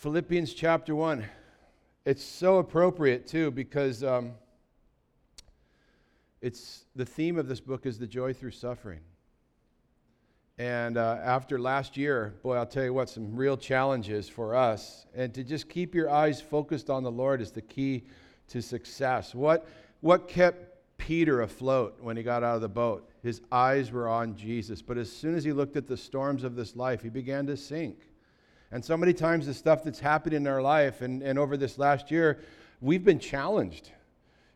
Philippians chapter 1. It's so appropriate, too, because it's the theme of this book is the joy through suffering. And after last year, boy, I'll tell you what, some real challenges for us. And to just keep your eyes focused on the Lord is the key to success. What kept Peter afloat when he got out of the boat? His eyes were on Jesus. But as soon as he looked at the storms of this life, he began to sink. And so many times the stuff that's happened in our life and over this last year, we've been challenged.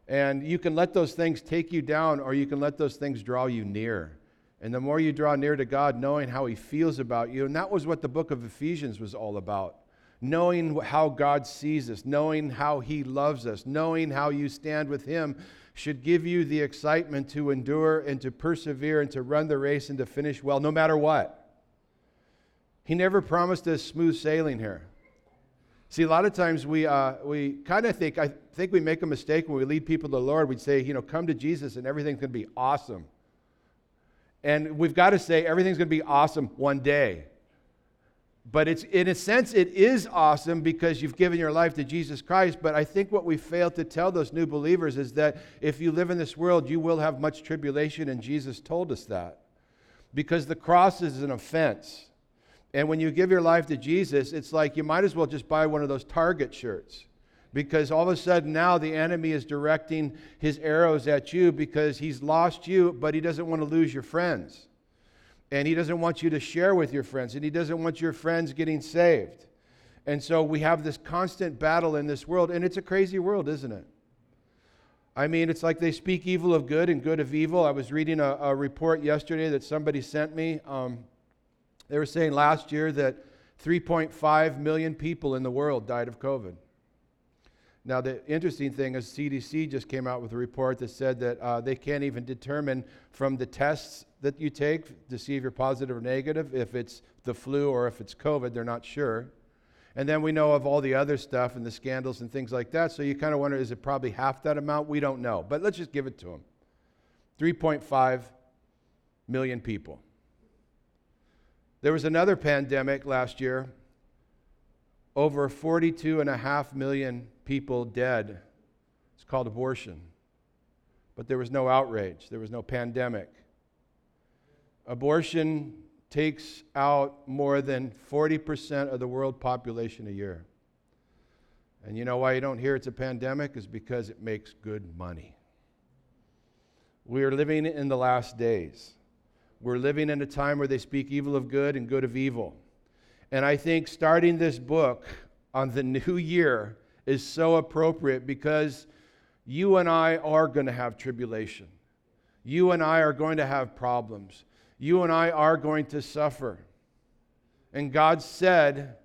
And you can let those things take you down, or you can let those things draw you near. And the more you draw near to God, knowing how he feels about you, and that was what the book of Ephesians was all about. Knowing how God sees us, knowing how he loves us, knowing how you stand with him should give you the excitement to endure and to persevere and to run the race and to finish well, no matter what. He never promised us smooth sailing here. See, a lot of times we kind of think, I think we make a mistake when we lead people to the Lord. We'd say, you know, come to Jesus and everything's going to be awesome. And we've got to say everything's going to be awesome one day. But it's, in a sense, it is awesome because you've given your life to Jesus Christ. But I think what we fail to tell those new believers is that if you live in this world, you will have much tribulation, and Jesus told us that. Because the cross is an offense. And when you give your life to Jesus, it's like you might as well just buy one of those Target shirts. Because all of a sudden now the enemy is directing his arrows at you because he's lost you, but he doesn't want to lose your friends. And he doesn't want you to share with your friends. And he doesn't want your friends getting saved. And so we have this constant battle in this world. And it's a crazy world, isn't it? I mean, it's like they speak evil of good and good of evil. I was reading a report yesterday that somebody sent me. They were saying last year that 3.5 million people in the world died of COVID. Now, the interesting thing is CDC just came out with a report that said that they can't even determine from the tests that you take to see if you're positive or negative, if it's the flu or if it's COVID, they're not sure. And then we know of all the other stuff and the scandals and things like that, so you kind of wonder, is it probably half that amount? We don't know, but let's just give it to them. 3.5 million people. There was another pandemic last year. Over 42.5 million people dead. It's called abortion. But there was no outrage. There was no pandemic. Abortion takes out more than 40% of the world population a year. And you know why you don't hear it's a pandemic? Is because it makes good money. We are living in the last days. We're living in a time where they speak evil of good and good of evil. And I think starting this book on the new year is so appropriate because you and I are going to have tribulation. You and I are going to have problems. You and I are going to suffer. And God said,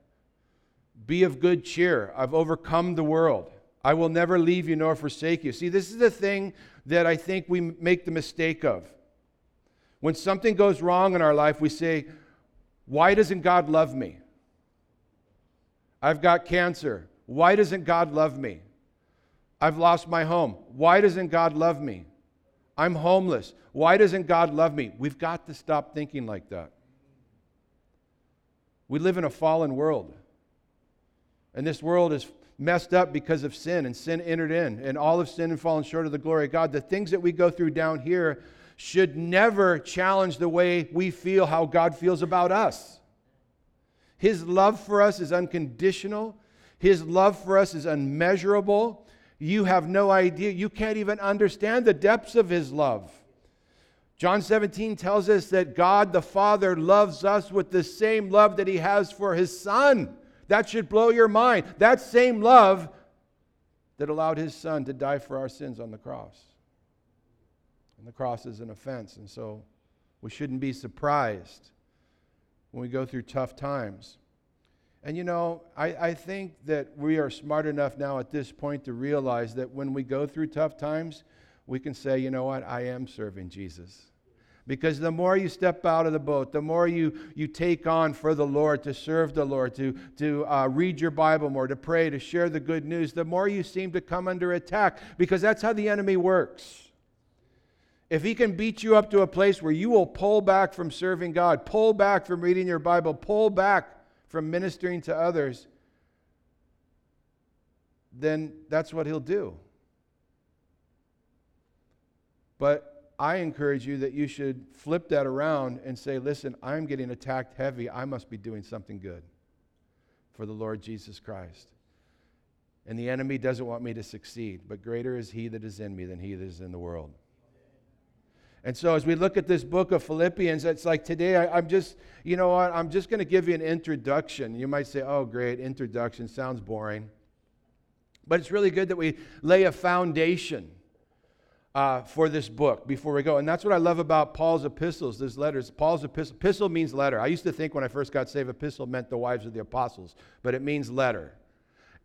be of good cheer. I've overcome the world. I will never leave you nor forsake you. See, this is the thing that I think we make the mistake of. When something goes wrong in our life, we say, why doesn't God love me? I've got cancer. Why doesn't God love me? I've lost my home. Why doesn't God love me? I'm homeless. Why doesn't God love me? We've got to stop thinking like that. We live in a fallen world. And this world is messed up because of sin, and sin entered in, and all of sin and fallen short of the glory of God. The things that we go through down here should never challenge the way we feel how God feels about us. His love for us is unconditional. His love for us is unmeasurable. You have no idea. You can't even understand the depths of His love. John 17 tells us that God the Father loves us with the same love that He has for His Son. That should blow your mind. That same love that allowed His Son to die for our sins on the cross. And the cross is an offense, and so we shouldn't be surprised when we go through tough times. And you know, I think that we are smart enough now at this point to realize that when we go through tough times, we can say, you know what, I am serving Jesus. Because the more you step out of the boat, the more you take on for the Lord, to serve the Lord, to read your Bible more, to pray, to share the good news, the more you seem to come under attack, because that's how the enemy works. If he can beat you up to a place where you will pull back from serving God, pull back from reading your Bible, pull back from ministering to others, then that's what he'll do. But I encourage you that you should flip that around and say, listen, I'm getting attacked heavy. I must be doing something good for the Lord Jesus Christ. And the enemy doesn't want me to succeed, but greater is he that is in me than he that is in the world. And so as we look at this book of Philippians, it's like today I'm just going to give you an introduction. You might say, oh, great, introduction, sounds boring. But it's really good that we lay a foundation for this book before we go. And that's what I love about Paul's epistles, these letters. Paul's epistle means letter. I used to think when I first got saved, epistle meant the wives of the apostles, but it means letter.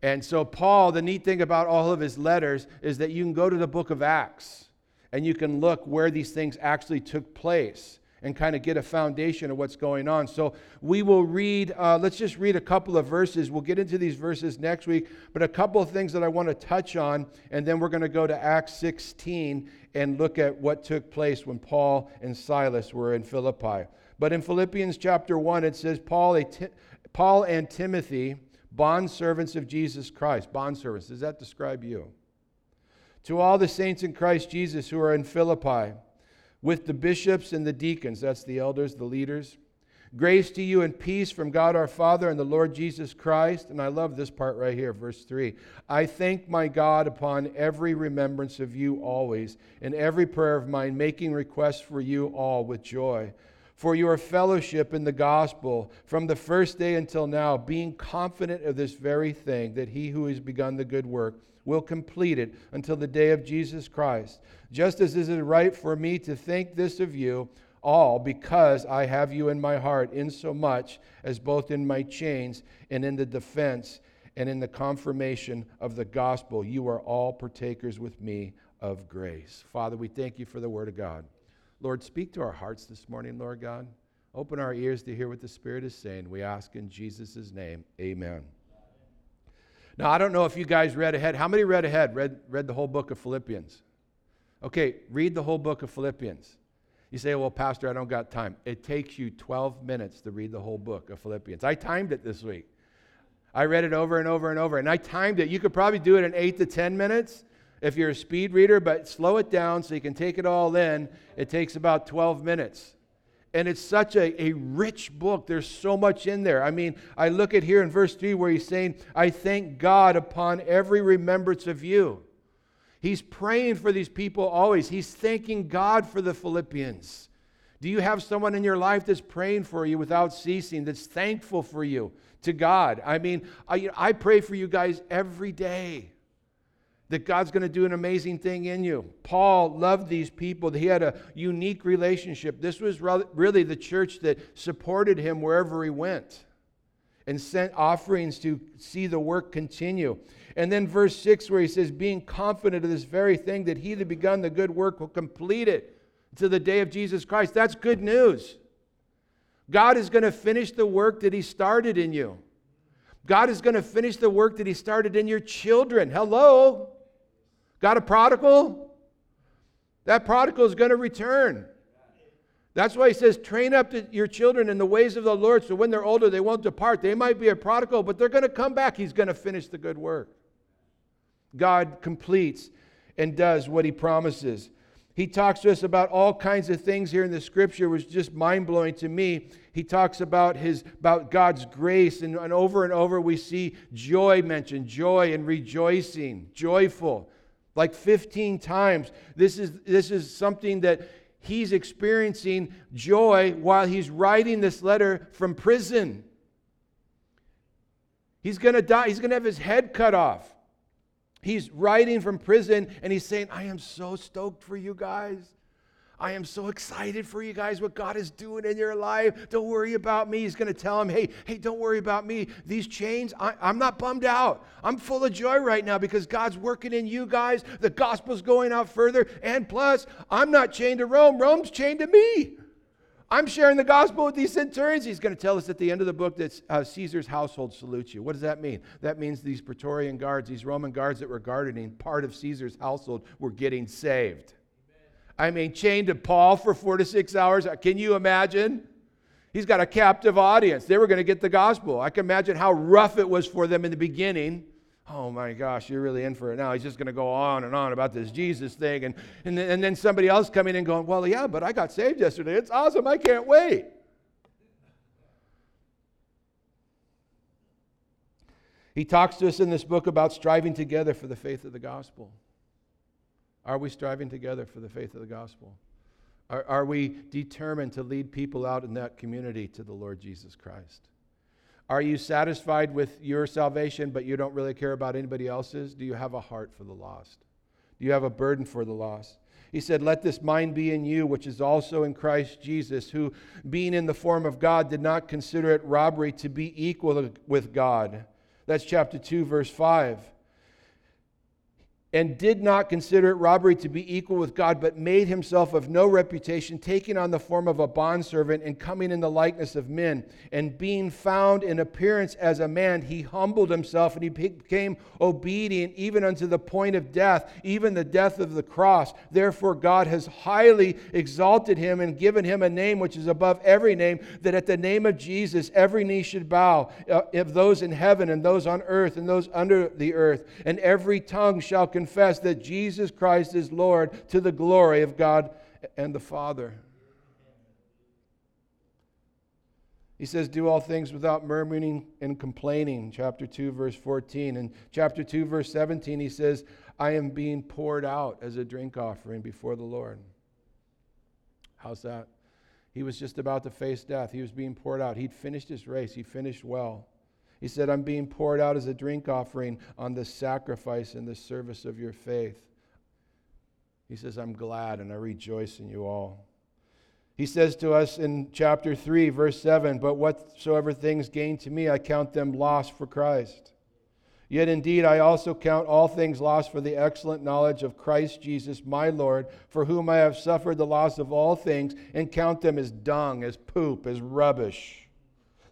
And so Paul, the neat thing about all of his letters is that you can go to the book of Acts, and you can look where these things actually took place and kind of get a foundation of what's going on. So we will read, let's just read a couple of verses. We'll get into these verses next week, but a couple of things that I want to touch on, and then we're going to go to Acts 16 and look at what took place when Paul and Silas were in Philippi. But in Philippians chapter 1, it says, Paul and Timothy, bondservants of Jesus Christ. Bondservants, does that describe you? To all the saints in Christ Jesus who are in Philippi, with the bishops and the deacons, that's the elders, the leaders, grace to you and peace from God our Father and the Lord Jesus Christ. And I love this part right here, verse 3. I thank my God upon every remembrance of you always, in every prayer of mine, making requests for you all with joy, for your fellowship in the gospel from the first day until now, being confident of this very thing, that he who has begun the good work will complete it until the day of Jesus Christ. Just as it is right for me to think this of you all, because I have you in my heart, insomuch as both in my chains and in the defense and in the confirmation of the gospel, you are all partakers with me of grace. Father, we thank you for the word of God. Lord, speak to our hearts this morning, Lord God. Open our ears to hear what the Spirit is saying. We ask in Jesus' name, amen. Now, I don't know if you guys read ahead. How many read ahead? Read the whole book of Philippians? Okay, read the whole book of Philippians. You say, well, Pastor, I don't got time. It takes you 12 minutes to read the whole book of Philippians. I timed it this week. I read it over and over and over, and I timed it. You could probably do it in 8 to 10 minutes if you're a speed reader, but slow it down so you can take it all in. It takes about 12 minutes. And it's such a rich book. There's so much in there. I mean, I look at here in verse 3 where he's saying, I thank God upon every remembrance of you. He's praying for these people always. He's thanking God for the Philippians. Do you have someone in your life that's praying for you without ceasing, that's thankful for you to God? I mean, I pray for you guys every day, that God's going to do an amazing thing in you. Paul loved these people. He had a unique relationship. This was really the church that supported him wherever he went and sent offerings to see the work continue. And then verse 6 where he says, being confident of this very thing, that he that begun the good work will complete it to the day of Jesus Christ. That's good news. God is going to finish the work that he started in you. God is going to finish the work that he started in your children. Hello? Got a prodigal? That prodigal is going to return. That's why he says, train up your children in the ways of the Lord, so when they're older, they won't depart. They might be a prodigal, but they're going to come back. He's going to finish the good work. God completes and does what he promises. He talks to us about all kinds of things here in the Scripture, which is just mind-blowing to me. He talks about God's grace, and over we see joy mentioned, joy and rejoicing, joyful, like 15 times. This is something that he's experiencing joy while he's writing this letter from prison. He's going to die. He's going to have his head cut off. He's writing from prison, and he's saying, I am so stoked for you guys. I am so excited for you guys, what God is doing in your life. Don't worry about me. He's going to tell him, hey, don't worry about me. These chains, I'm not bummed out. I'm full of joy right now because God's working in you guys. The gospel's going out further. And plus, I'm not chained to Rome. Rome's chained to me. I'm sharing the gospel with these centurions. He's going to tell us at the end of the book that Caesar's household salutes you. What does that mean? That means these Praetorian guards, these Roman guards that were guarding part of Caesar's household were getting saved. I mean, chained to Paul for 4 to 6 hours. Can you imagine? He's got a captive audience. They were going to get the gospel. I can imagine how rough it was for them in the beginning oh my gosh, you're really in for it now. He's just going to go on and on about this Jesus thing. And then somebody else coming in going, well, yeah, but I got saved yesterday. It's awesome. I can't wait. He talks to us in this book about striving together for the faith of the gospel. Are we striving together for the faith of the gospel? Are we determined to lead people out in that community to the Lord Jesus Christ? Are you satisfied with your salvation, but you don't really care about anybody else's? Do you have a heart for the lost? Do you have a burden for the lost? He said, let this mind be in you, which is also in Christ Jesus, who, being in the form of God, did not consider it robbery to be equal with God. That's chapter 2, verse 5. And did not consider it robbery to be equal with God, but made himself of no reputation, taking on the form of a bondservant and coming in the likeness of men. And being found in appearance as a man, he humbled himself and he became obedient even unto the point of death, even the death of the cross. Therefore God has highly exalted him and given him a name which is above every name, that at the name of Jesus every knee should bow, of those in heaven and those on earth and those under the earth, and every tongue shall confess that Jesus Christ is Lord, to the glory of God and the Father. He says, do all things without murmuring and complaining, chapter 2, verse 14. And chapter 2, verse 17, he says, I am being poured out as a drink offering before the Lord. How's that? He was just about to face death. He was being poured out. He'd finished his race. He finished well. He said, I'm being poured out as a drink offering on the sacrifice and the service of your faith. He says, I'm glad and I rejoice in you all. He says to us in chapter 3, verse 7, but whatsoever things gained to me, I count them loss for Christ. Yet indeed, I also count all things lost for the excellent knowledge of Christ Jesus, my Lord, for whom I have suffered the loss of all things, and count them as dung, as poop, as rubbish,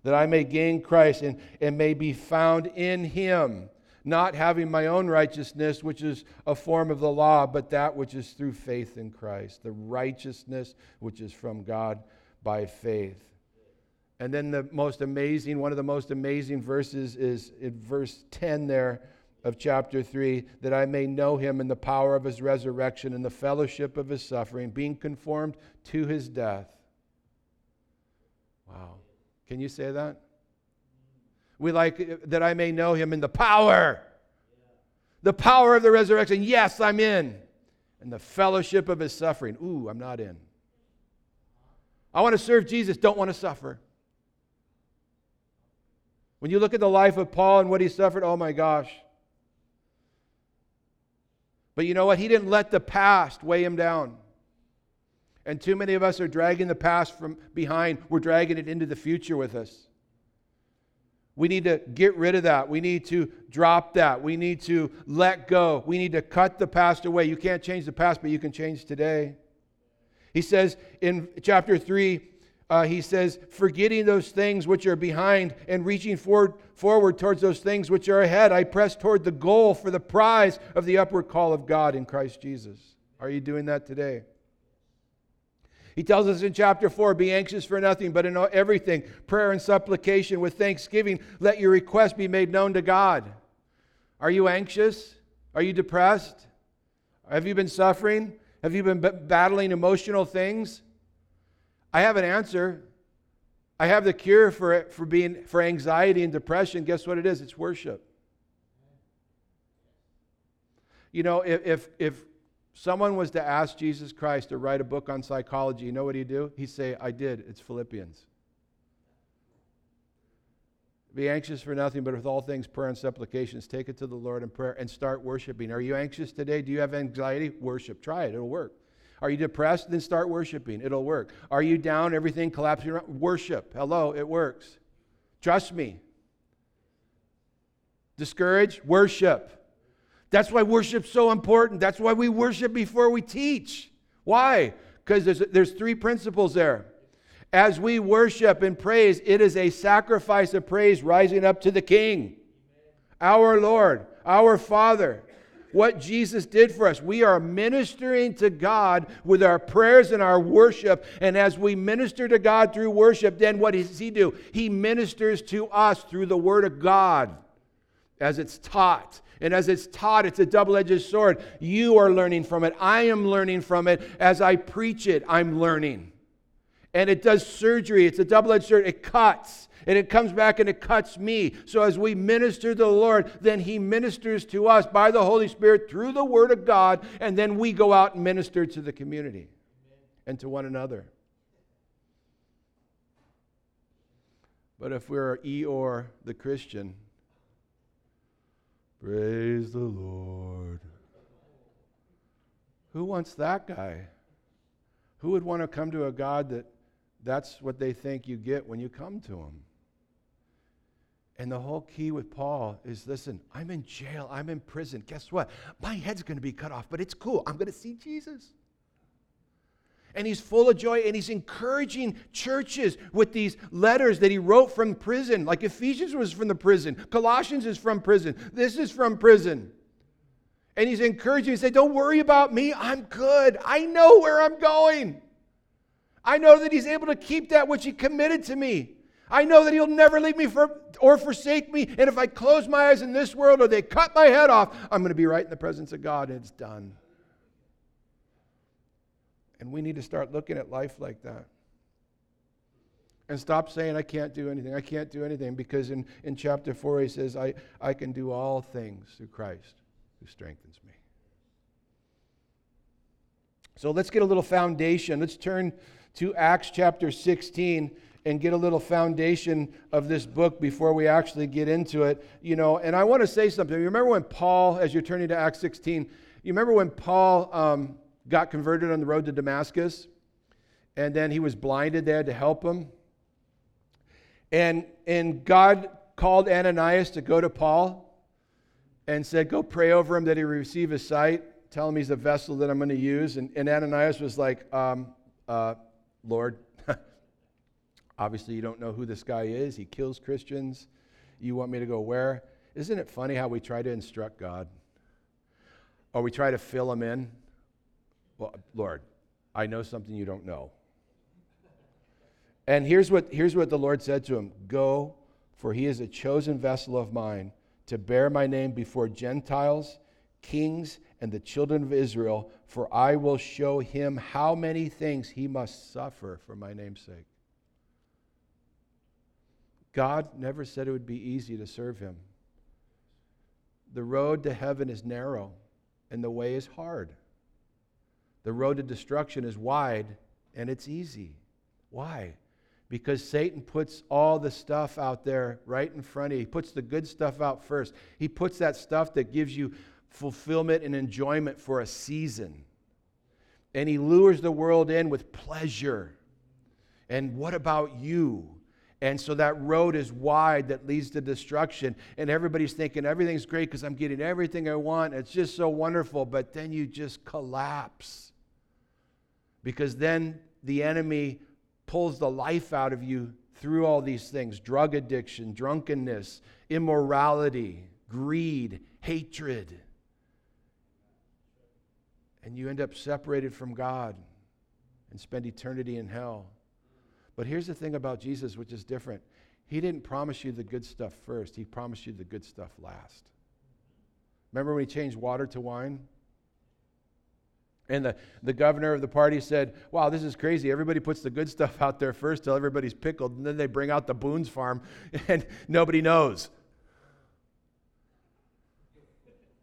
that I may gain Christ and may be found in him, not having my own righteousness, which is a form of the law, but that which is through faith in Christ, the righteousness which is from God by faith. And then one of the most amazing verses is in verse 10 there of chapter 3, that I may know him in the power of his resurrection and the fellowship of his suffering, being conformed to his death. Wow. Can you say that? We like that I may know him in the power. The power of the resurrection. Yes, I'm in. And the fellowship of his suffering. Ooh, I'm not in. I want to serve Jesus. Don't want to suffer. When you look at the life of Paul and what he suffered, oh my gosh. But you know what? He didn't let the past weigh him down. And too many of us are dragging the past from behind. We're dragging it into the future with us. We need to get rid of that. We need to drop that. We need to let go. We need to cut the past away. You can't change the past, but you can change today. He says in chapter 3, he says, forgetting those things which are behind and reaching forward towards those things which are ahead, I press toward the goal for the prize of the upward call of God in Christ Jesus. Are you doing that today? He tells us in chapter 4, be anxious for nothing, but in everything, prayer and supplication with thanksgiving, let your request be made known to God. Are you anxious? Are you depressed? Have you been suffering? Have you been battling emotional things? I have an answer. I have the cure for anxiety and depression. Guess what it is? It's worship. You know, if someone was to ask Jesus Christ to write a book on psychology, you know what he'd do? He'd say, I did. It's Philippians. Be anxious for nothing, but with all things prayer and supplications, take it to the Lord in prayer and start worshiping. Are you anxious today? Do you have anxiety? Worship. Try it. It'll work. Are you depressed? Then start worshiping. It'll work. Are you down? Everything collapsing around? Worship. Hello. It works. Trust me. Discouraged? Worship. That's why worship's so important. That's why we worship before we teach. Why? Because there's three principles there. As we worship and praise, it is a sacrifice of praise rising up to the King, our Lord, our Father. What Jesus did for us. We are ministering to God with our prayers and our worship. And as we minister to God through worship, then what does He do? He ministers to us through the Word of God. as it's taught. And as it's taught, it's a double-edged sword. You are learning from it. I am learning from it. As I preach it, I'm learning. And it does surgery. It's a double-edged sword. It cuts. And it comes back and it cuts me. So as we minister to the Lord, then He ministers to us by the Holy Spirit through the Word of God. And then we go out and minister to the community and to one another. But if we're Eeyore the Christian, praise the Lord. Who wants that guy? Who would want to come to a God that's what they think you get when you come to Him? And the whole key with Paul is, listen, I'm in jail. I'm in prison. Guess what? My head's going to be cut off, but it's cool. I'm going to see Jesus. And he's full of joy, and he's encouraging churches with these letters that he wrote from prison. Like Ephesians was from the prison. Colossians is from prison. This is from prison. And he's encouraging. He said, don't worry about me. I'm good. I know where I'm going. I know that He's able to keep that which He committed to me. I know that He'll never leave me or forsake me. And if I close my eyes in this world or they cut my head off, I'm going to be right in the presence of God, and it's done. And we need to start looking at life like that. And stop saying, I can't do anything. I can't do anything. Because in chapter 4, he says, I can do all things through Christ who strengthens me. So let's get a little foundation. Let's turn to Acts chapter 16 and get a little foundation of this book before we actually get into it. You know, and I want to say something. You remember when Paul, as you're turning to Acts 16, you remember when Paul got converted on the road to Damascus, and then he was blinded. They had to help him. And God called Ananias to go to Paul and said, go pray over him that he receive his sight. Tell him he's a vessel that I'm going to use. And Ananias was like, Lord, obviously you don't know who this guy is. He kills Christians. You want me to go where? Isn't it funny how we try to instruct God? Or we try to fill him in. Well, Lord, I know something you don't know. And here's what the Lord said to him. Go, for he is a chosen vessel of mine to bear my name before Gentiles, kings, and the children of Israel, for I will show him how many things he must suffer for my name's sake. God never said it would be easy to serve him. The road to heaven is narrow, and the way is hard. The road to destruction is wide, and it's easy. Why? Because Satan puts all the stuff out there right in front of you. He puts the good stuff out first. He puts that stuff that gives you fulfillment and enjoyment for a season. And he lures the world in with pleasure. And what about you? And so that road is wide that leads to destruction. And everybody's thinking everything's great because I'm getting everything I want. It's just so wonderful. But then you just collapse. Because then the enemy pulls the life out of you through all these things. Drug addiction, drunkenness, immorality, greed, hatred. And you end up separated from God and spend eternity in hell. But here's the thing about Jesus, which is different. He didn't promise you the good stuff first. He promised you the good stuff last. Remember when he changed water to wine? And the governor of the party said, wow, this is crazy. Everybody puts the good stuff out there first till everybody's pickled, and then they bring out the Boone's Farm, and nobody knows.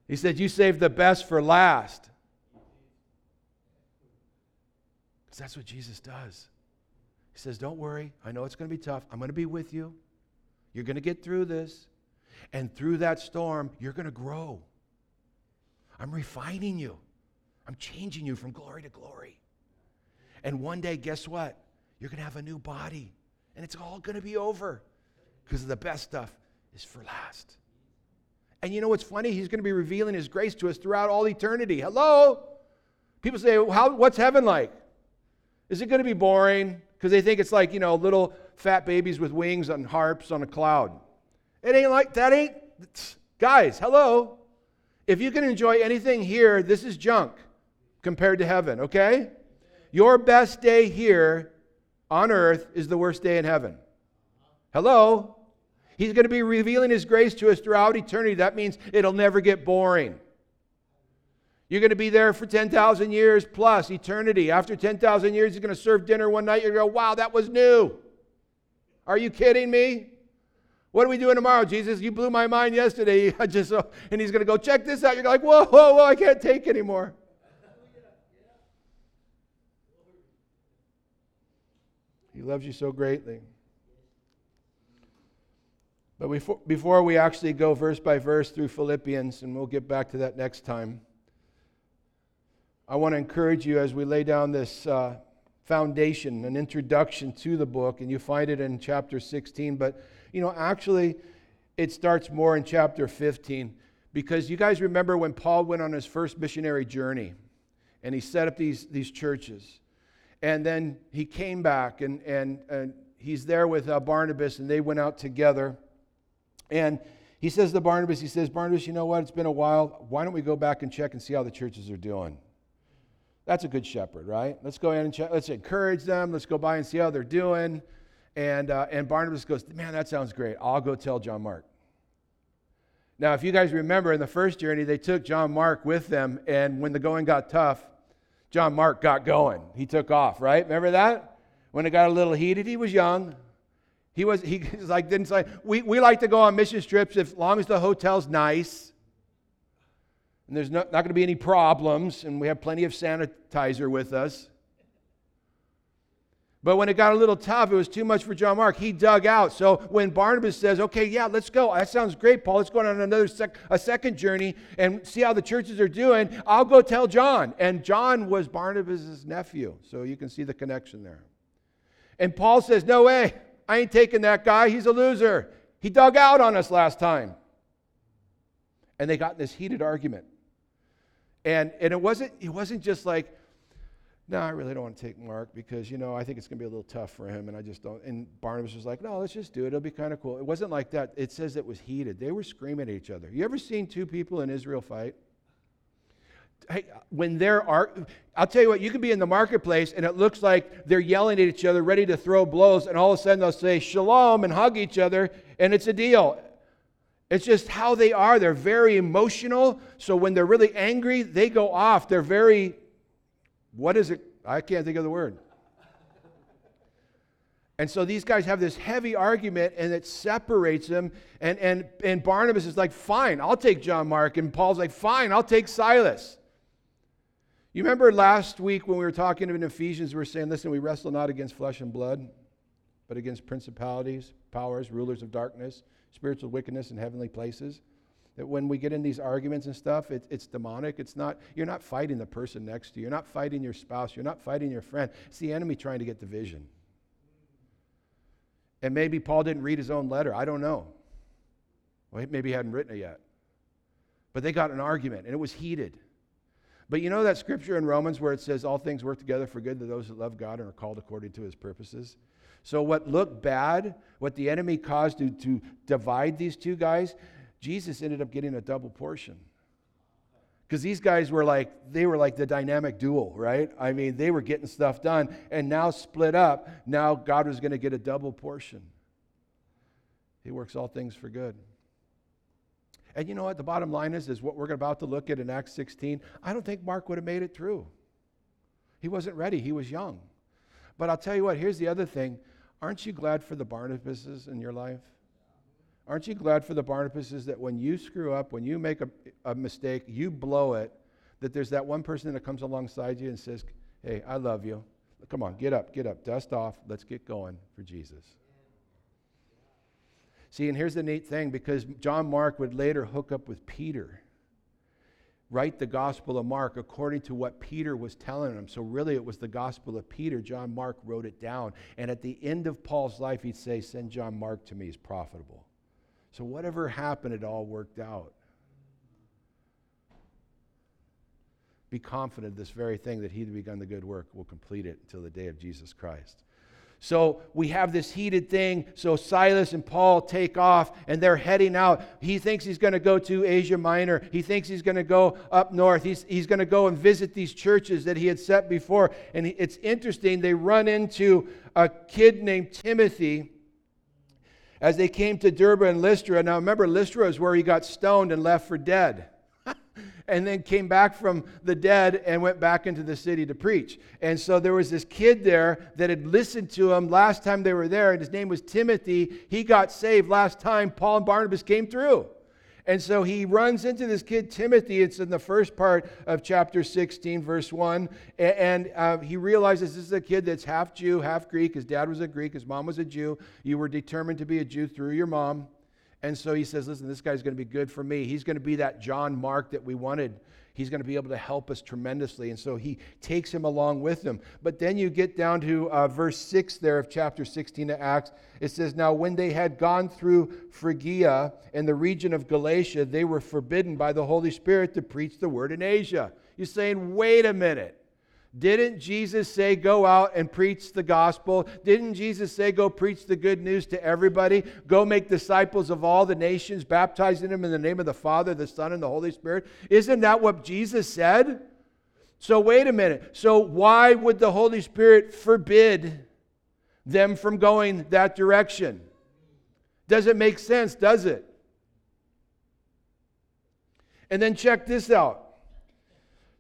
He said, you saved the best for last. Because that's what Jesus does. He says, don't worry. I know it's going to be tough. I'm going to be with you. You're going to get through this. And through that storm, you're going to grow. I'm refining you. I'm changing you from glory to glory. And one day, guess what? You're going to have a new body. And it's all going to be over. Because the best stuff is for last. And you know what's funny? He's going to be revealing His grace to us throughout all eternity. Hello? People say, what's heaven like? Is it going to be boring? Because they think it's like, you know, little fat babies with wings and harps on a cloud. It ain't like that. Guys, hello. If you can enjoy anything here, this is junk compared to heaven, okay? Your best day here on earth is the worst day in heaven. Hello. He's going to be revealing His grace to us throughout eternity. That means it'll never get boring. You're going to be there for 10,000 years plus eternity. After 10,000 years, He's going to serve dinner one night. You're going to go, wow, that was new. Are you kidding me? What are we doing tomorrow, Jesus? You blew my mind yesterday. And He's going to go, check this out. You're like, whoa, I can't take anymore. He loves you so greatly. But before we actually go verse by verse through Philippians, and we'll get back to that next time, I want to encourage you as we lay down this foundation, an introduction to the book, and you find it in chapter 16. But, actually, it starts more in chapter 15, because you guys remember when Paul went on his first missionary journey, and he set up these churches. And then he came back, and he's there with Barnabas, and they went out together. And he says to Barnabas, you know what? It's been a while. Why don't we go back and check and see how the churches are doing? That's a good shepherd, right? Let's go in and check. Let's encourage them. Let's go by and see how they're doing. And Barnabas goes, man, that sounds great. I'll go tell John Mark. Now, if you guys remember, in the first journey, they took John Mark with them. And when the going got tough, John Mark got going. He took off, right? Remember that? When it got a little heated, he was young. We like to go on mission trips as long as the hotel's nice. And there's not going to be any problems, and we have plenty of sanitizer with us. But when it got a little tough, it was too much for John Mark. He dug out. So when Barnabas says, okay, yeah, let's go. That sounds great, Paul. Let's go on another second journey and see how the churches are doing. I'll go tell John. And John was Barnabas' nephew. So you can see the connection there. And Paul says, no way. I ain't taking that guy. He's a loser. He dug out on us last time. And they got in this heated argument. And it wasn't just like, no, I really don't want to take Mark because, I think it's going to be a little tough for him, and I just don't. And Barnabas was like, no, let's just do it. It'll be kind of cool. It wasn't like that. It says it was heated. They were screaming at each other. You ever seen two people in Israel fight? Hey, I'll tell you what, you can be in the marketplace, and it looks like they're yelling at each other, ready to throw blows, and all of a sudden they'll say shalom and hug each other, and it's a deal. It's just how they are. They're very emotional. So when they're really angry, they go off. They're very, what is it? I can't think of the word. And so these guys have this heavy argument, and it separates them. And Barnabas is like, fine, I'll take John Mark. And Paul's like, fine, I'll take Silas. You remember last week when we were talking in Ephesians, we were saying, listen, we wrestle not against flesh and blood, but against principalities, powers, rulers of darkness, spiritual wickedness in heavenly places. That when we get in these arguments and stuff, it's demonic. It's not, you're not fighting the person next to you. You're not fighting your spouse. You're not fighting your friend. It's the enemy trying to get division. And maybe Paul didn't read his own letter. I don't know. Well, maybe he hadn't written it yet. But they got an argument, and it was heated. But you know that scripture in Romans where it says, all things work together for good to those that love God and are called according to His purposes? So what looked bad, what the enemy caused to divide these two guys, Jesus ended up getting a double portion. Because these guys were like the dynamic duo, right? I mean, they were getting stuff done, and now split up, now God was going to get a double portion. He works all things for good. And you know what? The bottom line is what we're about to look at in Acts 16, I don't think Mark would have made it through. He wasn't ready. He was young. But I'll tell you what, here's the other thing. Aren't you glad for the Barnabases in your life? Aren't you glad for the Barnabases that when you screw up, when you make a mistake, you blow it, that there's that one person that comes alongside you and says, hey, I love you. Come on, get up, dust off. Let's get going for Jesus. See, and here's the neat thing, because John Mark would later hook up with Peter, write the Gospel of Mark according to what Peter was telling him. So really it was the Gospel of Peter. John Mark wrote it down. And at the end of Paul's life, he'd say, send John Mark to me. He's profitable. So whatever happened, it all worked out. Be confident this very thing, that he that begun the good work will complete it until the day of Jesus Christ. So we have this heated thing. So Silas and Paul take off, and they're heading out. He thinks he's going to go to Asia Minor. He thinks he's going to go up north. He's going to go and visit these churches that he had set before. And it's interesting. They run into a kid named Timothy. as they came to Derba and Lystra. Now remember, Lystra is where he got stoned and left for dead. And then came back from the dead and went back into the city to preach. And so there was this kid there that had listened to him last time they were there, and his name was Timothy. He got saved last time Paul and Barnabas came through. And so he runs into this kid, Timothy. It's in the first part of chapter 16, verse 1. And he realizes this is a kid that's half Jew, half Greek. His dad was a Greek. His mom was a Jew. You were determined to be a Jew through your mom. And so he says, listen, this guy's going to be good for me. He's going to be that John Mark that we wanted. He's going to be able to help us tremendously. And so he takes him along with him. But then you get down to verse 6 there of chapter 16 of Acts. It says, now when they had gone through Phrygia and the region of Galatia, they were forbidden by the Holy Spirit to preach the word in Asia. You're saying, wait a minute. Didn't Jesus say go out and preach the gospel? Didn't Jesus say go preach the good news to everybody? Go make disciples of all the nations, baptizing them in the name of the Father, the Son, and the Holy Spirit? Isn't that what Jesus said? So wait a minute. So why would the Holy Spirit forbid them from going that direction? Doesn't make sense, does it? And then check this out.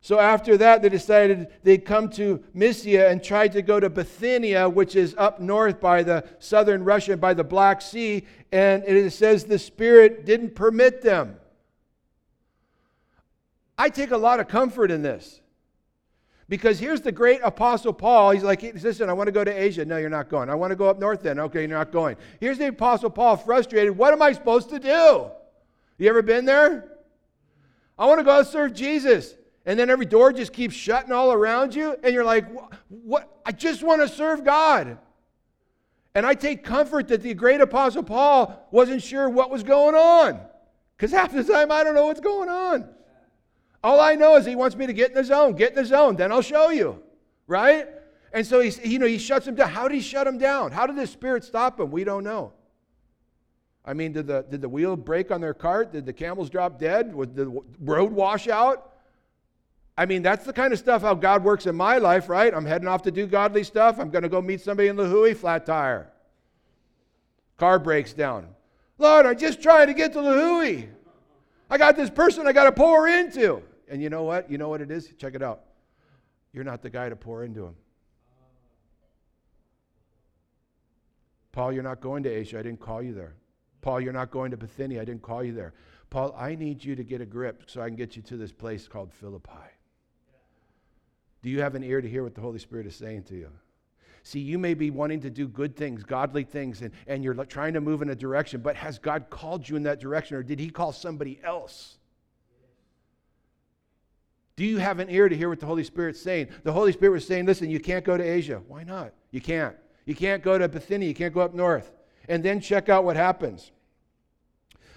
So after that, they decided they'd come to Mysia and tried to go to Bithynia, which is up north by the southern Russia, by the Black Sea. And it says the Spirit didn't permit them. I take a lot of comfort in this. Because here's the great Apostle Paul. He's like, listen, I want to go to Asia. No, you're not going. I want to go up north then. Okay, you're not going. Here's the Apostle Paul, frustrated. What am I supposed to do? You ever been there? I want to go serve Jesus. And then every door just keeps shutting all around you. And you're like, what? I just want to serve God. And I take comfort that the great Apostle Paul wasn't sure what was going on. Because half the time, I don't know what's going on. All I know is he wants me to get in the zone. Get in the zone. Then I'll show you. Right? And so he shuts him down. How did he shut him down? How did the Spirit stop him? We don't know. I mean, did the wheel break on their cart? Did the camels drop dead? Did the road wash out? I mean, that's the kind of stuff how God works in my life, right? I'm heading off to do godly stuff. I'm going to go meet somebody in Lihue, flat tire. Car breaks down. Lord, I'm just trying to get to Lihue. I got this person I got to pour into. And you know what? You know what it is? Check it out. You're not the guy to pour into him. Paul, you're not going to Asia. I didn't call you there. Paul, you're not going to Bithynia. I didn't call you there. Paul, I need you to get a grip so I can get you to this place called Philippi. Do you have an ear to hear what the Holy Spirit is saying to you? See, you may be wanting to do good things, godly things, and you're trying to move in a direction, but has God called you in that direction, or did He call somebody else? Do you have an ear to hear what the Holy Spirit's saying? The Holy Spirit was saying, listen, you can't go to Asia. Why not? You can't. You can't go to Bithynia. You can't go up north. And then check out what happens.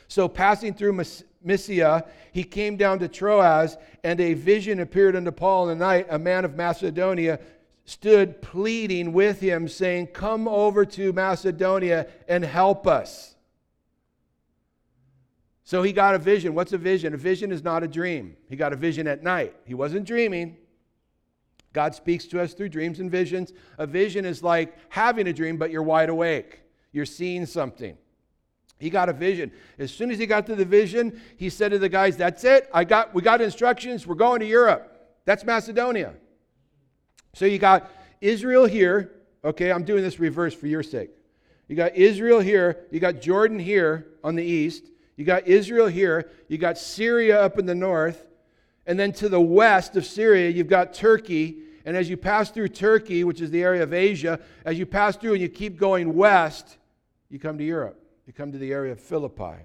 So passing through Mysia, he came down to Troas, and a vision appeared unto Paul in the night. A man of Macedonia stood pleading with him, saying, come over to Macedonia and help us. So he got a vision. What's a vision? A vision is not a dream. He got a vision at night. He wasn't dreaming. God speaks to us through dreams and visions. A vision is like having a dream, but you're wide awake. You're seeing something. He got a vision. As soon as he got to the vision, he said to the guys, that's it. We got instructions. We're going to Europe. That's Macedonia. So you got Israel here. Okay, I'm doing this reverse for your sake. You got Israel here. You got Jordan here on the east. You got Israel here. You got Syria up in the north. And then to the west of Syria, you've got Turkey. And as you pass through Turkey, which is the area of Asia, as you pass through and you keep going west, you come to Europe. You come to the area of Philippi.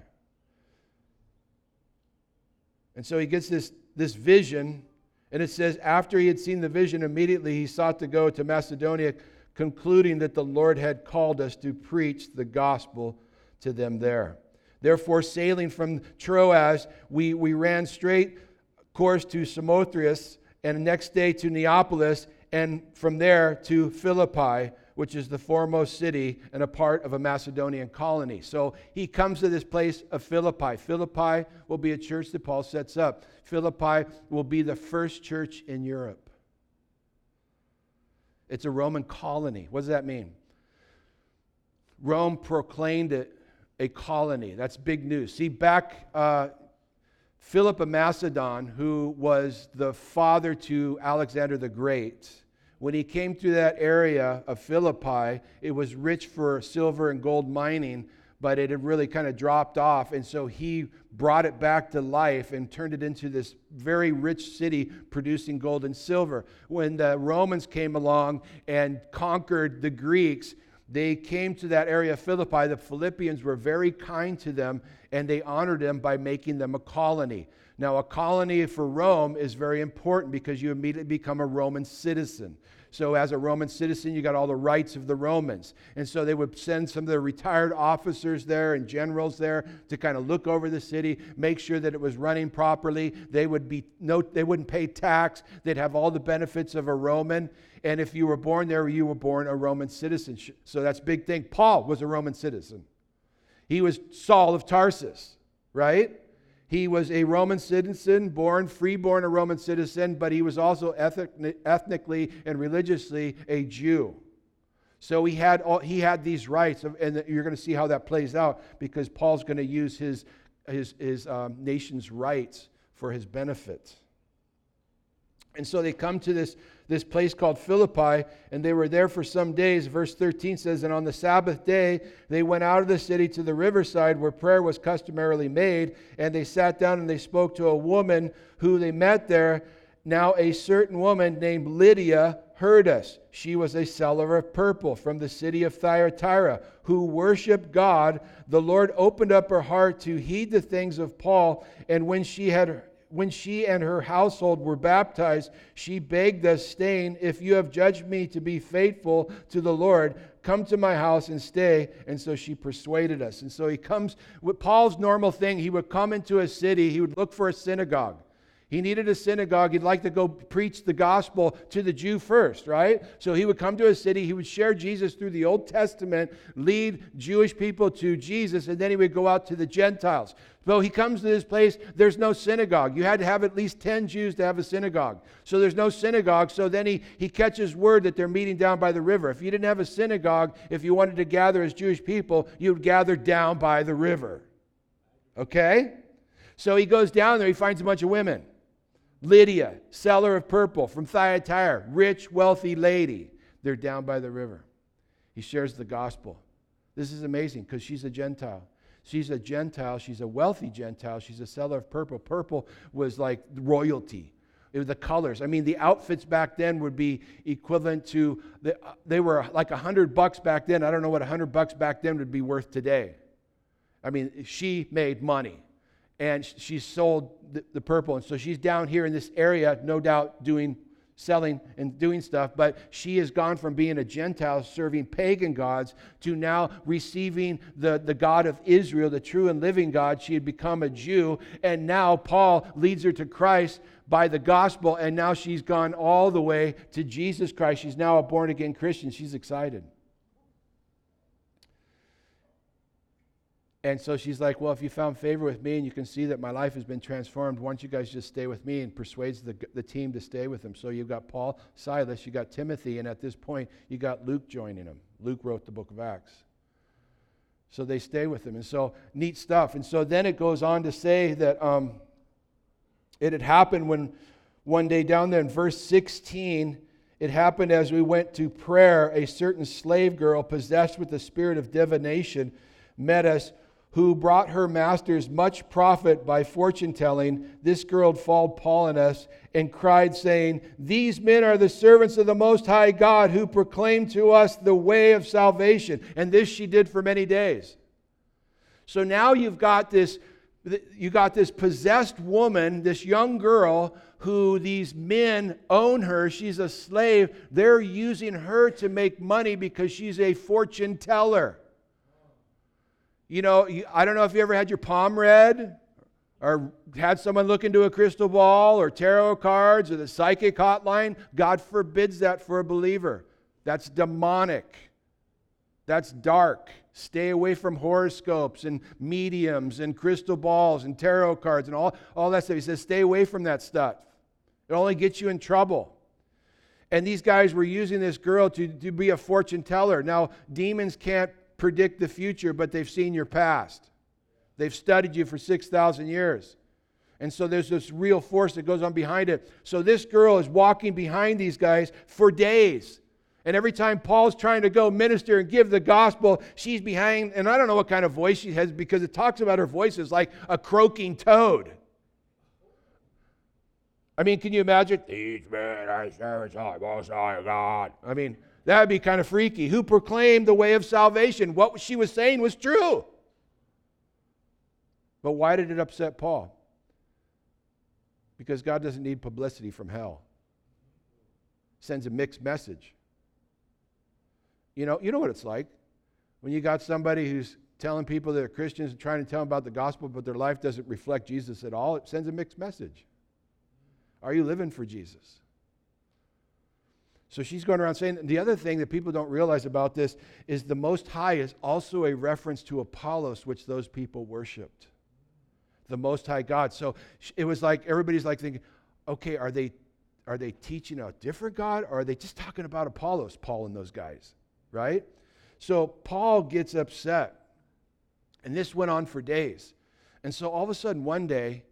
And so he gets this vision, and it says, after he had seen the vision, immediately he sought to go to Macedonia, concluding that the Lord had called us to preach the gospel to them there. Therefore, sailing from Troas, we ran straight course to Samothrace, and the next day to Neapolis, and from there to Philippi, which is the foremost city and a part of a Macedonian colony. So he comes to this place of Philippi. Philippi will be a church that Paul sets up. Philippi will be the first church in Europe. It's a Roman colony. What does that mean? Rome proclaimed it a colony. That's big news. See, back Philip of Macedon, who was the father to Alexander the Great, when he came through that area of Philippi, it was rich for silver and gold mining, but it had really kind of dropped off. And so he brought it back to life and turned it into this very rich city producing gold and silver. When the Romans came along and conquered the Greeks, they came to that area of Philippi. The Philippians were very kind to them, and they honored them by making them a colony. Now, a colony for Rome is very important because you immediately become a Roman citizen. So as a Roman citizen, you got all the rights of the Romans. And so they would send some of their retired officers there and generals there to kind of look over the city, make sure that it was running properly. They wouldn't pay tax. They'd have all the benefits of a Roman. And if you were born there, you were born a Roman citizen. So that's a big thing. Paul was a Roman citizen. He was Saul of Tarsus, right? He was a Roman citizen, freeborn a Roman citizen, but he was also ethnically and religiously a Jew. So he had these rights, and you're going to see how that plays out because Paul's going to use his nation's rights for his benefit. And so they come to this place called Philippi, and they were there for some days. Verse 13 says, and on the Sabbath day, they went out of the city to the riverside where prayer was customarily made, and they sat down and they spoke to a woman who they met there. Now a certain woman named Lydia heard us. She was a seller of purple from the city of Thyatira, who worshiped God. The Lord opened up her heart to heed the things of Paul, and when she and her household were baptized, she begged us, saying, if you have judged me to be faithful to the Lord, come to my house and stay. And so she persuaded us. And so he comes with Paul's normal thing. He would come into a city. He would look for a synagogue. He needed a synagogue. He'd like to go preach the gospel to the Jew first, right? So he would come to a city. He would share Jesus through the Old Testament, lead Jewish people to Jesus, and then he would go out to the Gentiles. So he comes to this place. There's no synagogue. You had to have at least 10 Jews to have a synagogue. So there's no synagogue. So then he catches word that they're meeting down by the river. If you didn't have a synagogue, if you wanted to gather as Jewish people, you would gather down by the river. Okay? So he goes down there. He finds a bunch of women. Lydia, seller of purple from Thyatira, rich, wealthy lady. They're down by the river. He shares the gospel. This is amazing because she's a Gentile. She's a Gentile. She's a wealthy Gentile. She's a seller of purple. Purple was like royalty. It was the colors. I mean, the outfits back then would be equivalent to, they were like $100 back then. I don't know what $100 back then would be worth today. I mean, she made money. And she sold the purple. And so she's down here in this area, no doubt selling and doing stuff. But she has gone from being a Gentile serving pagan gods to now receiving the God of Israel, the true and living God. She had become a Jew. And now Paul leads her to Christ by the gospel. And now she's gone all the way to Jesus Christ. She's now a born-again Christian. She's excited. And so she's like, well, if you found favor with me and you can see that my life has been transformed, why don't you guys just stay with me, and persuades the team to stay with him. So you've got Paul, Silas, you got Timothy, and at this point, you got Luke joining him. Luke wrote the book of Acts. So they stay with him. And so neat stuff. And so then it goes on to say that it had happened when one day down there in verse 16, it happened as we went to prayer, a certain slave girl possessed with the spirit of divination met us, who brought her masters much profit by fortune-telling. This girl followed Paul and us and cried, saying, these men are the servants of the Most High God who proclaim to us the way of salvation. And this she did for many days. So now you got this possessed woman, this young girl, who these men own her. She's a slave. They're using her to make money because she's a fortune-teller. You know, I don't know if you ever had your palm read or had someone look into a crystal ball or tarot cards or the psychic hotline. God forbids that for a believer. That's demonic. That's dark. Stay away from horoscopes and mediums and crystal balls and tarot cards and all that stuff. He says, stay away from that stuff. It only gets you in trouble. And these guys were using this girl to be a fortune teller. Now, demons can't predict the future, but they've seen your past. They've studied you for 6,000 years. And so there's this real force that goes on behind it. So this girl is walking behind these guys for days. And every time Paul's trying to go minister and give the gospel, she's behind. And I don't know what kind of voice she has, because it talks about her voice is like a croaking toad. I mean, can you imagine? Each man I serve most high God. I mean, that would be kind of freaky. Who proclaimed the way of salvation? What she was saying was true. But why did it upset Paul? Because God doesn't need publicity from hell. Sends a mixed message. You know what it's like when you got somebody who's telling people they're Christians and trying to tell them about the gospel, but their life doesn't reflect Jesus at all. It sends a mixed message. Are you living for Jesus? So she's going around saying, the other thing that people don't realize about this is the Most High is also a reference to Apollos, which those people worshipped. The Most High God. So it was like everybody's like thinking, okay, are they teaching a different God, or are they just talking about Apollos, Paul and those guys? Right? So Paul gets upset. And this went on for days. And so all of a sudden, one day,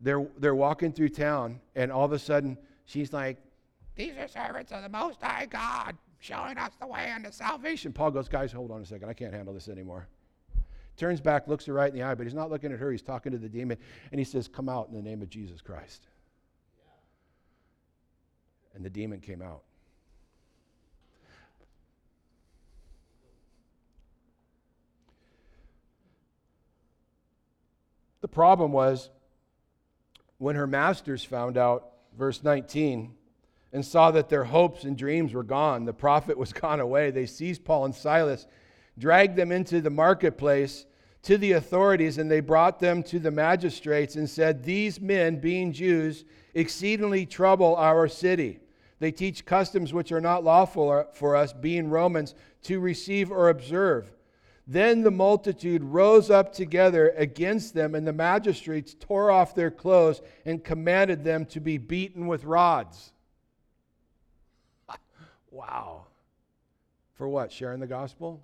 they're walking through town, and all of a sudden, she's like, these are servants of the Most High God, showing us the way unto salvation. Paul goes, guys, hold on a second. I can't handle this anymore. Turns back, looks her right in the eye, but he's not looking at her. He's talking to the demon. And he says, come out in the name of Jesus Christ. And the demon came out. The problem was when her masters found out, verse 19, and saw that their hopes and dreams were gone, the prophet was gone away, they seized Paul and Silas, dragged them into the marketplace to the authorities, and they brought them to the magistrates and said, these men, being Jews, exceedingly trouble our city. They teach customs which are not lawful for us, being Romans, to receive or observe. Then the multitude rose up together against them, and the magistrates tore off their clothes and commanded them to be beaten with rods. Wow. For what? Sharing the gospel?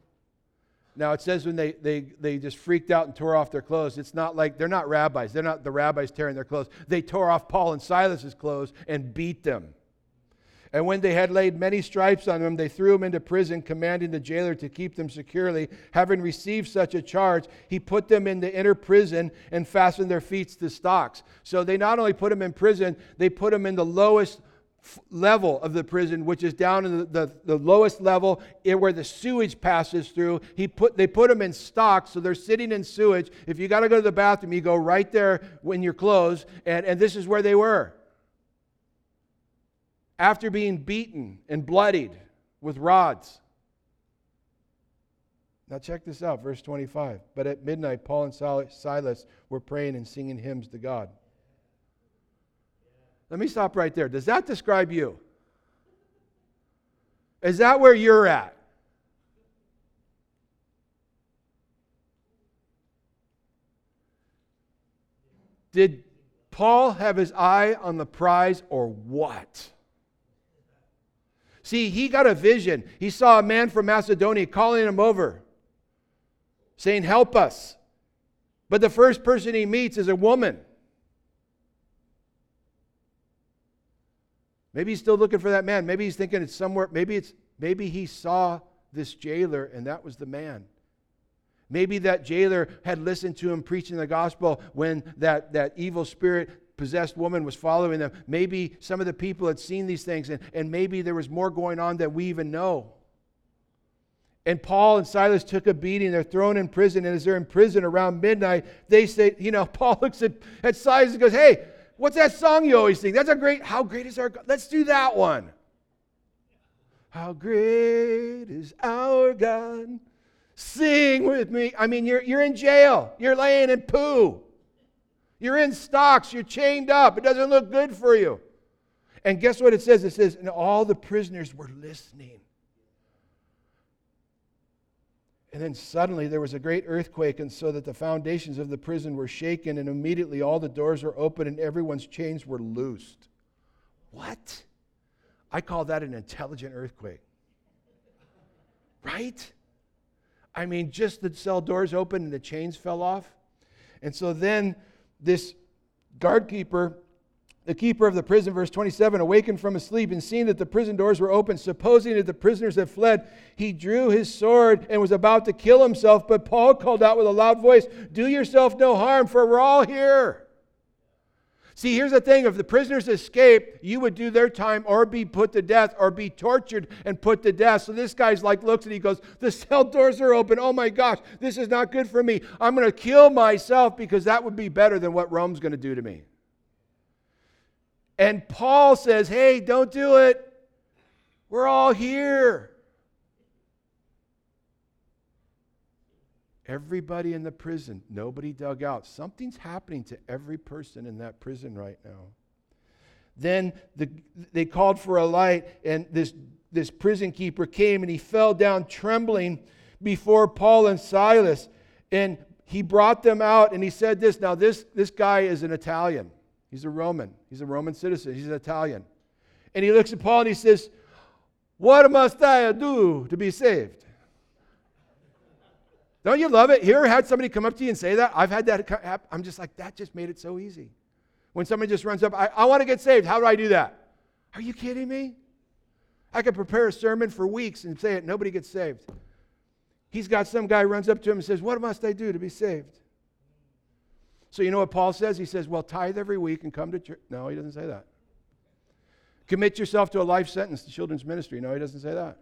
Now it says when they just freaked out and tore off their clothes. It's not like they're not rabbis. They're not the rabbis tearing their clothes. They tore off Paul and Silas's clothes and beat them. And when they had laid many stripes on them, they threw them into prison, commanding the jailer to keep them securely. Having received such a charge, he put them in the inner prison and fastened their feet to stocks. So they not only put them in prison, they put them in the lowest level of the prison, which is down in the lowest level where the sewage passes through. They put them in stocks, so they're sitting in sewage. If you got to go to the bathroom, you go right there when you're closed, and this is where they were. After being beaten and bloodied with rods. Now check this out, verse 25. But at midnight, Paul and Silas were praying and singing hymns to God. Let me stop right there. Does that describe you? Is that where you're at? Did Paul have his eye on the prize or what? See, he got a vision. He saw a man from Macedonia calling him over, saying, help us. But the first person he meets is a woman. Maybe he's still looking for that man. Maybe he's thinking it's somewhere. Maybe he saw this jailer and that was the man. Maybe that jailer had listened to him preaching the gospel when that evil spirit possessed woman was following them. Maybe some of the people had seen these things, and maybe there was more going on than we even know. And Paul and Silas took a beating. They're thrown in prison, and as they're in prison around midnight, they say, Paul looks at Silas and goes, hey, what's that song you always sing? That's a great, how great is our God? Let's do that one. How great is our God? Sing with me. I mean, you're in jail. You're laying in poo. You're in stocks. You're chained up. It doesn't look good for you. And guess what it says? It says, and all the prisoners were listening. And then suddenly there was a great earthquake, and so that the foundations of the prison were shaken, and immediately all the doors were open, and everyone's chains were loosed. What? I call that an intelligent earthquake. Right? I mean, just the cell doors opened and the chains fell off. And so then this guard keeper, the keeper of the prison, verse 27, awakened from his sleep and seeing that the prison doors were open, supposing that the prisoners had fled, he drew his sword and was about to kill himself. But Paul called out with a loud voice, "Do yourself no harm, for we're all here." See, here's the thing. If the prisoners escape, you would do their time or be put to death or be tortured and put to death. So this guy's like, looks and he goes, the cell doors are open. Oh my gosh, this is not good for me. I'm going to kill myself because that would be better than what Rome's going to do to me. And Paul says, hey, don't do it. We're all here. Everybody in the prison, nobody dug out. Something's happening to every person in that prison right now. Then they called for a light, and this prison keeper came, and he fell down trembling before Paul and Silas. And he brought them out, and he said this. Now, this guy is an Italian. He's a Roman. He's a Roman citizen. He's an Italian. And he looks at Paul, and he says, "What must I do to be saved?" Don't you love it? You ever had somebody come up to you and say that? I've had that happen. I'm just like, that just made it so easy. When somebody just runs up, I want to get saved. How do I do that? Are you kidding me? I could prepare a sermon for weeks and say it. Nobody gets saved. He's got some guy runs up to him and says, what must I do to be saved? So you know what Paul says? He says, well, tithe every week and come to church. No, he doesn't say that. Commit yourself to a life sentence to children's ministry. No, he doesn't say that.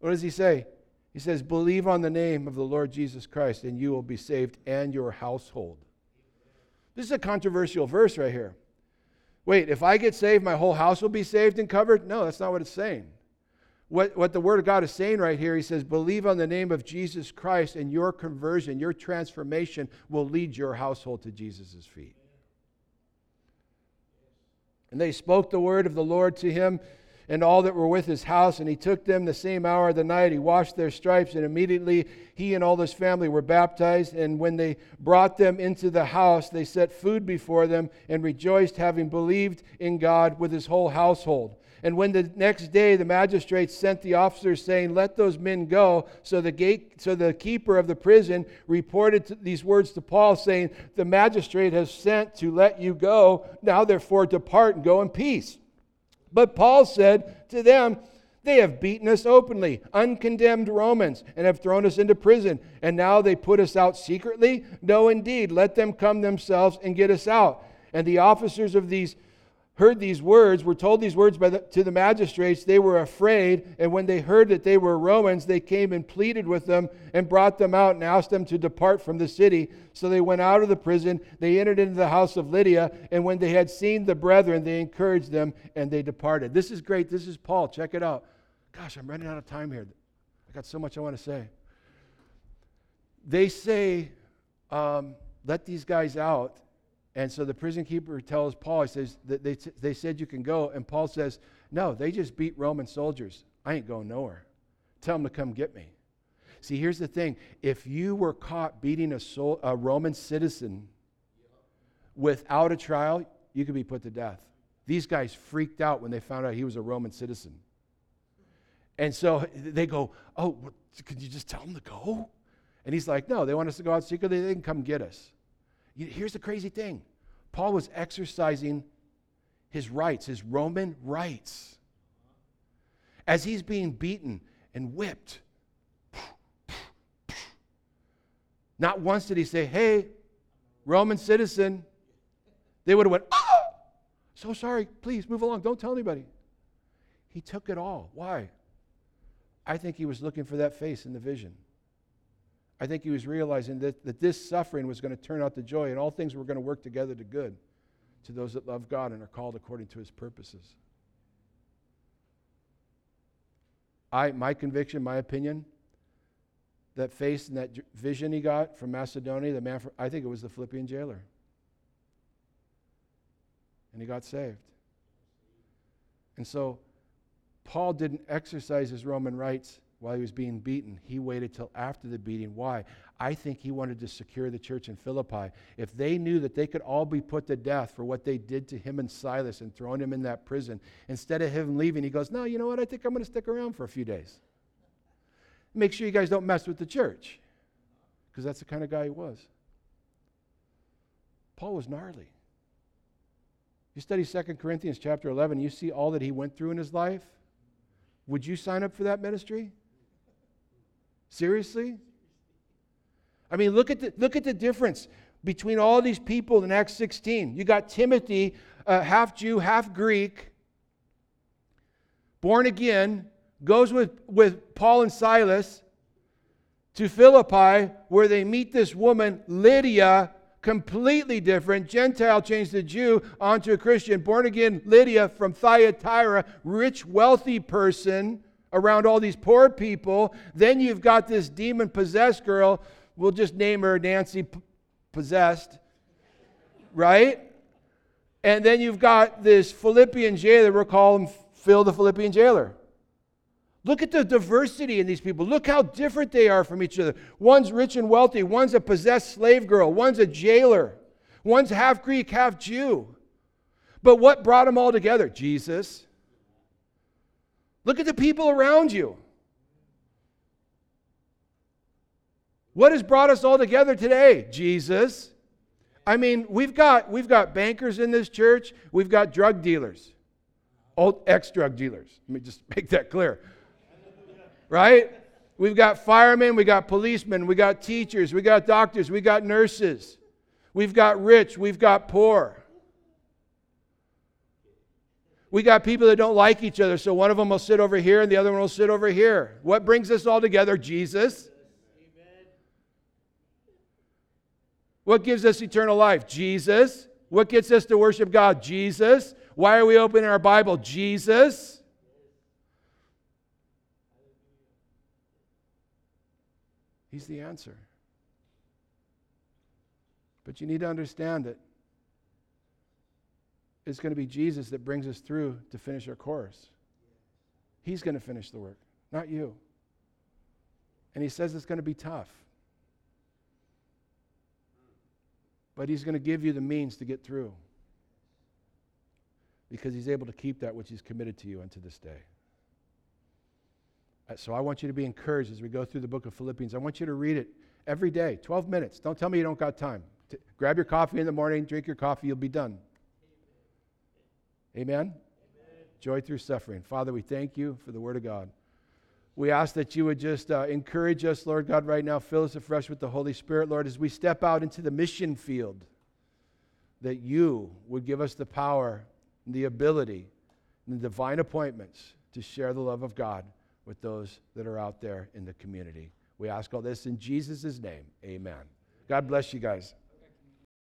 What does he say? He says, believe on the name of the Lord Jesus Christ and you will be saved and your household. This is a controversial verse right here. Wait, if I get saved, my whole house will be saved and covered? No, that's not what it's saying. What the Word of God is saying right here, he says, believe on the name of Jesus Christ and your conversion, your transformation will lead your household to Jesus' feet. And they spoke the word of the Lord to him and all that were with his house, and he took them the same hour of the night. He washed their stripes, and immediately he and all his family were baptized. And when they brought them into the house, they set food before them and rejoiced, having believed in God with his whole household. And when the next day the magistrates sent the officers, saying, let those men go. So the keeper of the prison reported these words to Paul, saying, the magistrate has sent to let you go. Now therefore depart and go in peace. But Paul said to them, they have beaten us openly, uncondemned Romans, and have thrown us into prison. And now they put us out secretly? No, indeed, let them come themselves and get us out. And the officers of these heard these words, were told these words to the magistrates. They were afraid, and when they heard that they were Romans, they came and pleaded with them and brought them out and asked them to depart from the city. So they went out of the prison, they entered into the house of Lydia, and when they had seen the brethren, they encouraged them, and they departed. This is great. This is Paul. Check it out. Gosh, I'm running out of time here. I got so much I want to say. They say, let these guys out. And so the prison keeper tells Paul, he says, they said you can go. And Paul says, no, they just beat Roman soldiers. I ain't going nowhere. Tell them to come get me. See, here's the thing. If you were caught beating a Roman citizen without a trial, you could be put to death. These guys freaked out when they found out he was a Roman citizen. And so they go, oh, could you just tell them to go? And he's like, no, they want us to go out secretly. They can come get us. Here's the crazy thing. Paul was exercising his rights, his Roman rights. As he's being beaten and whipped, not once did he say, hey, Roman citizen. They would have went, oh, so sorry, please move along. Don't tell anybody. He took it all. Why? I think he was looking for that face in the vision. I think he was realizing that this suffering was going to turn out to joy, and all things were going to work together to good to those that love God and are called according to his purposes. My conviction, my opinion, that face and that vision he got from Macedonia, the man from, I think it was the Philippian jailer. And he got saved. And so Paul didn't exercise his Roman rights while he was being beaten. He waited till after the beating. Why? I think he wanted to secure the church in Philippi. If they knew that they could all be put to death for what they did to him and Silas and throwing him in that prison, instead of him leaving, he goes, no, you know what? I think I'm going to stick around for a few days. make sure you guys don't mess with the church. Because that's the kind of guy he was. Paul was gnarly. You study 2 Corinthians chapter 11, you see all that he went through in his life. Would you sign up for that ministry? Seriously? I mean, look at the difference between all these people in Acts 16. You got Timothy, half Jew, half Greek, born again, goes with Paul and Silas to Philippi, where they meet this woman, Lydia, completely different. Gentile changed the Jew onto a Christian. Born again, Lydia from Thyatira, rich, wealthy person around all these poor people. Then you've got this demon-possessed girl. We'll just name her Nancy Possessed, right? And then you've got this Philippian jailer. We'll call him Phil the Philippian jailer. Look at the diversity in these people. Look how different they are from each other. One's rich and wealthy. One's a possessed slave girl. One's a jailer. One's half Greek, half Jew. But what brought them all together? Jesus. Look at the people around you. What has brought us all together today? Jesus. I mean, we've got bankers in this church. We've got drug dealers. Old ex-drug dealers. Let me just make that clear. Right? We've got firemen, we got policemen, we got teachers, we got doctors, we got nurses. We've got rich, we've got poor. We got people that don't like each other, so one of them will sit over here and the other one will sit over here. What brings us all together? Jesus. Amen. What gives us eternal life? Jesus. What gets us to worship God? Jesus. Why are we opening our Bible? Jesus. He's the answer. But you need to understand that it's going to be Jesus that brings us through to finish our course. He's going to finish the work, not you. And he says it's going to be tough. But he's going to give you the means to get through. Because he's able to keep that which he's committed to you unto this day. So I want you to be encouraged as we go through the book of Philippians. I want you to read it every day, 12 minutes. Don't tell me you don't got time. Grab your coffee in the morning, drink your coffee, you'll be done. Amen? Amen? Joy through suffering. Father, we thank you for the word of God. We ask that you would just encourage us, Lord God, right now. Fill us afresh with the Holy Spirit, Lord, as we step out into the mission field, that you would give us the power, the ability, and the divine appointments to share the love of God with those that are out there in the community. We ask all this in Jesus' name. Amen. God bless you guys.